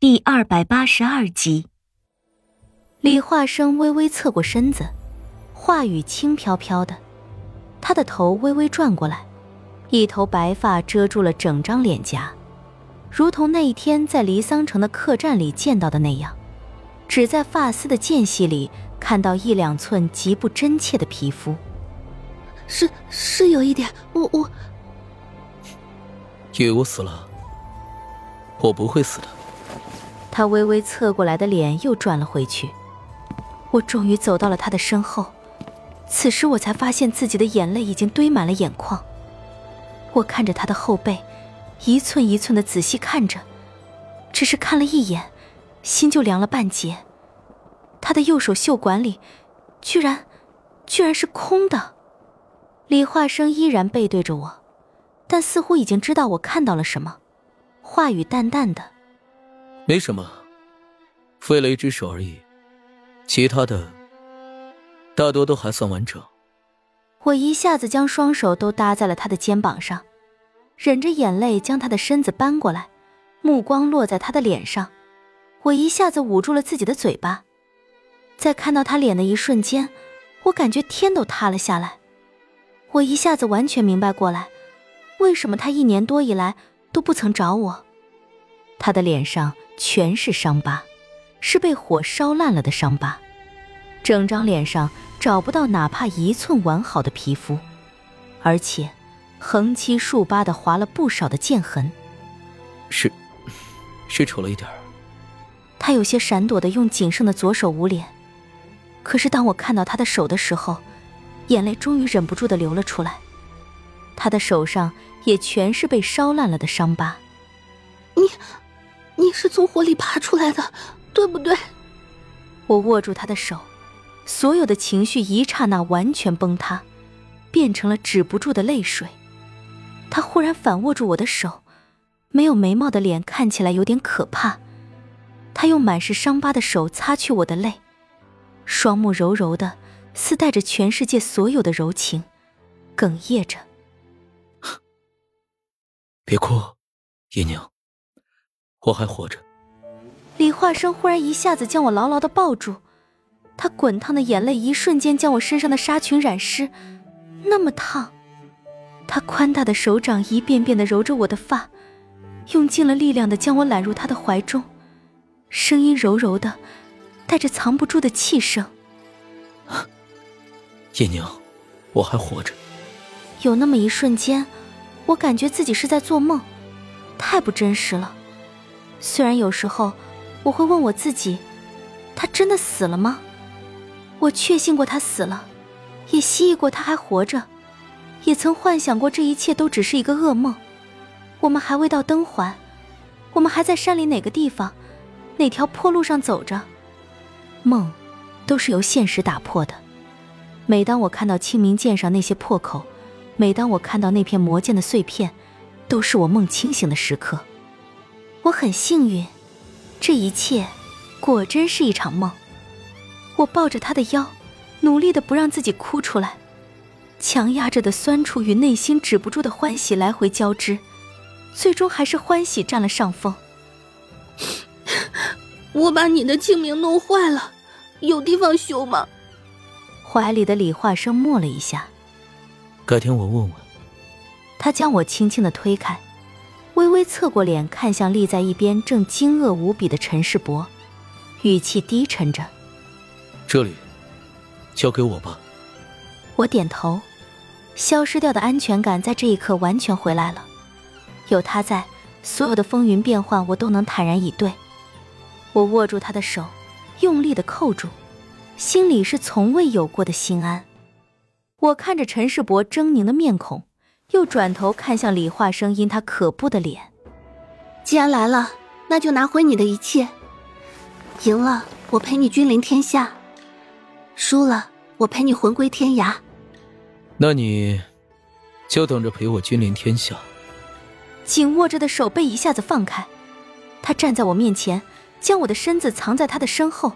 第282集。李化生微微侧过身子，话语轻飘飘的，他的头微微转过来，一头白发遮住了整张脸颊，如同那一天在离桑城的客栈里见到的那样，只在发丝的间隙里看到1-2寸极不真切的皮肤。是有一点，我以为我死了，我不会死的。他微微侧过来的脸又转了回去，我终于走到了他的身后，此时我才发现自己的眼泪已经堆满了眼眶。我看着他的后背，一寸一寸的仔细看着，只是看了一眼，心就凉了半截。他的右手袖管里居然是空的。李化生依然背对着我，但似乎已经知道我看到了什么，话语淡淡的。没什么，废了一只手而已，其他的大多都还算完整。我一下子将双手都搭在了他的肩膀上，忍着眼泪将他的身子扳过来，目光落在他的脸上。我一下子捂住了自己的嘴巴，在看到他脸的一瞬间，我感觉天都塌了下来。我一下子完全明白过来，为什么他1年多以来都不曾找我。他的脸上全是伤疤，是被火烧烂了的伤疤，整张脸上找不到哪怕1寸完好的皮肤，而且横七竖八地划了不少的剑痕。是丑了一点。他有些闪躲地用仅剩的左手捂脸，可是当我看到他的手的时候，眼泪终于忍不住地流了出来，他的手上也全是被烧烂了的伤疤。你是从火里爬出来的，对不对？我握住他的手，所有的情绪一刹那完全崩塌，变成了止不住的泪水。他忽然反握住我的手，没有眉毛的脸看起来有点可怕。他用满是伤疤的手擦去我的泪，双目柔柔的，似带着全世界所有的柔情，哽咽着。别哭，叶宁，我还活着。李化生忽然一下子将我牢牢地抱住，他滚烫的眼泪一瞬间将我身上的纱裙染湿，那么烫。他宽大的手掌一遍遍地揉着我的发，用尽了力量地将我揽入他的怀中，声音柔柔的，带着藏不住的气声。叶宁，我还活着。有那么一瞬间，我感觉自己是在做梦，太不真实了。虽然有时候我会问我自己，他真的死了吗？我确信过他死了，也希冀过他还活着，也曾幻想过这一切都只是一个噩梦。我们还未到灯环，我们还在山里哪个地方，哪条破路上走着，梦都是由现实打破的。每当我看到清明剑上那些破口，每当我看到那片魔剑的碎片，都是我梦清醒的时刻。我很幸运，这一切果真是一场梦。我抱着他的腰，努力地不让自己哭出来，强压着的酸楚与内心止不住的欢喜来回交织，最终还是欢喜占了上风。我把你的清明弄坏了，有地方修吗？怀里的李化生默了一下，改天我问问。他将我轻轻地推开，微微侧过脸看向立在一边正惊愕无比的陈世伯，语气低沉着。这里交给我吧。我点头，消失掉的安全感在这一刻完全回来了，有他在，所有的风云变幻我都能坦然以对。我握住他的手，用力地扣住，心里是从未有过的心安。我看着陈世伯狰狞的面孔，又转头看向李化生因他可怖的脸。既然来了，那就拿回你的一切。赢了，我陪你君临天下；输了，我陪你魂归天涯。那你就等着陪我君临天下。紧握着的手被一下子放开，他站在我面前，将我的身子藏在他的身后。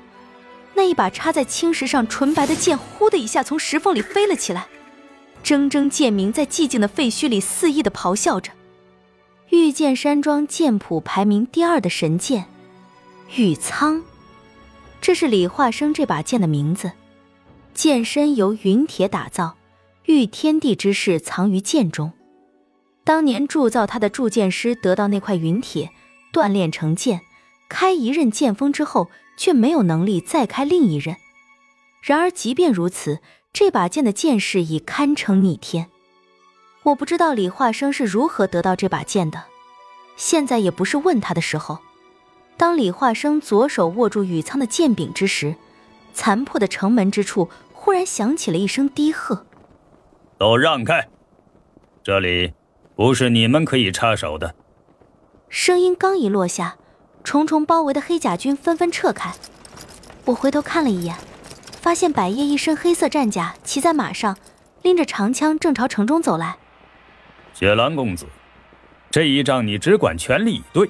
那一把插在青石上纯白的剑呼的一下从石缝里飞了起来，铮铮剑鸣在寂静的废墟里肆意地咆哮着。御剑山庄剑谱排名第2的神剑玉苍，这是李化生这把剑的名字。剑身由云铁打造，御天地之势藏于剑中。当年铸造他的铸剑师得到那块云铁，锻炼成剑，开一刃剑锋之后，却没有能力再开另一刃。然而即便如此，这把剑的剑势已堪称逆天。我不知道李化生是如何得到这把剑的，现在也不是问他的时候。当李化生左手握住雨苍的剑柄之时，残破的城门之处忽然响起了一声低喝：“都让开，这里不是你们可以插手的。”声音刚一落下，重重包围的黑甲军纷纷撤开。我回头看了一眼，发现百叶一身黑色战甲，骑在马上，拎着长枪正朝城中走来。雪兰公子，这一仗你只管全力以对，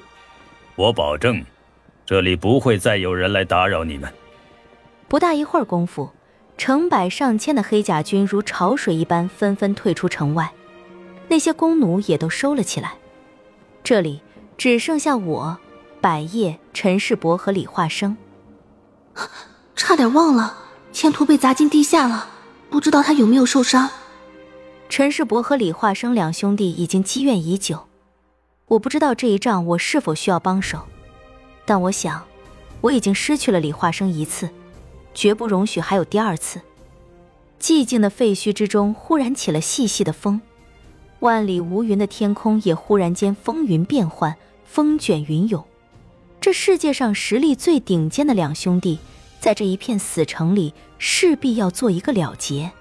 我保证这里不会再有人来打扰你们。不大一会儿功夫，成百上千的黑甲军如潮水一般纷纷退出城外，那些弓弩也都收了起来。这里只剩下我、百叶、陈世伯和李化生。差点忘了，前途被砸进地下了，不知道他有没有受伤。陈世伯和李化生两兄弟已经积怨已久，我不知道这一仗我是否需要帮手，但我想，我已经失去了李化生一次，绝不容许还有第二次。寂静的废墟之中忽然起了细细的风，万里无云的天空也忽然间风云变幻，风卷云涌。这世界上实力最顶尖的两兄弟，在这一片死城里势必要做一个了结。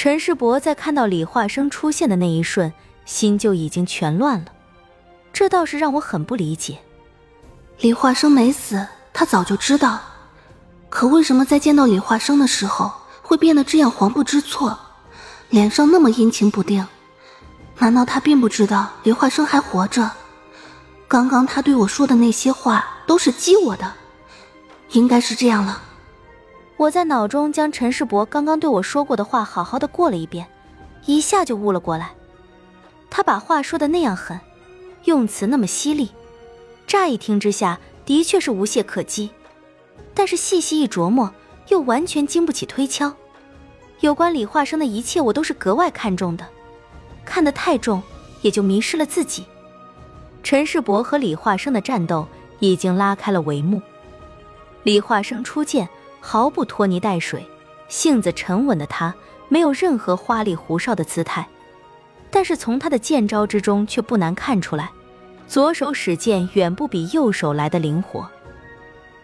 陈世伯在看到李化生出现的那一瞬，心就已经全乱了，这倒是让我很不理解。李化生没死，他早就知道，可为什么在见到李化生的时候会变得这样惶不知措，脸上那么阴晴不定？难道他并不知道李化生还活着？刚刚他对我说的那些话都是激我的，应该是这样了。我在脑中将陈世伯刚刚对我说过的话好好的过了一遍，一下就悟了过来。他把话说的那样狠，用词那么犀利，乍一听之下的确是无懈可击，但是细细一琢磨，又完全经不起推敲。有关李化生的一切我都是格外看重的，看得太重，也就迷失了自己。陈世伯和李化生的战斗已经拉开了帷幕。李化生出剑毫不拖泥带水，性子沉稳的他没有任何花里胡哨的姿态，但是从他的剑招之中却不难看出来，左手使剑远不比右手来的灵活。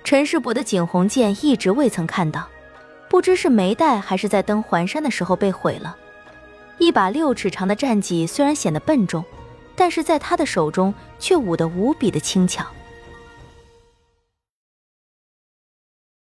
陈世伯的景洪剑一直未曾看到，不知是没带还是在登环山的时候被毁了。一把6尺长的战戟虽然显得笨重，但是在他的手中却舞得无比的轻巧。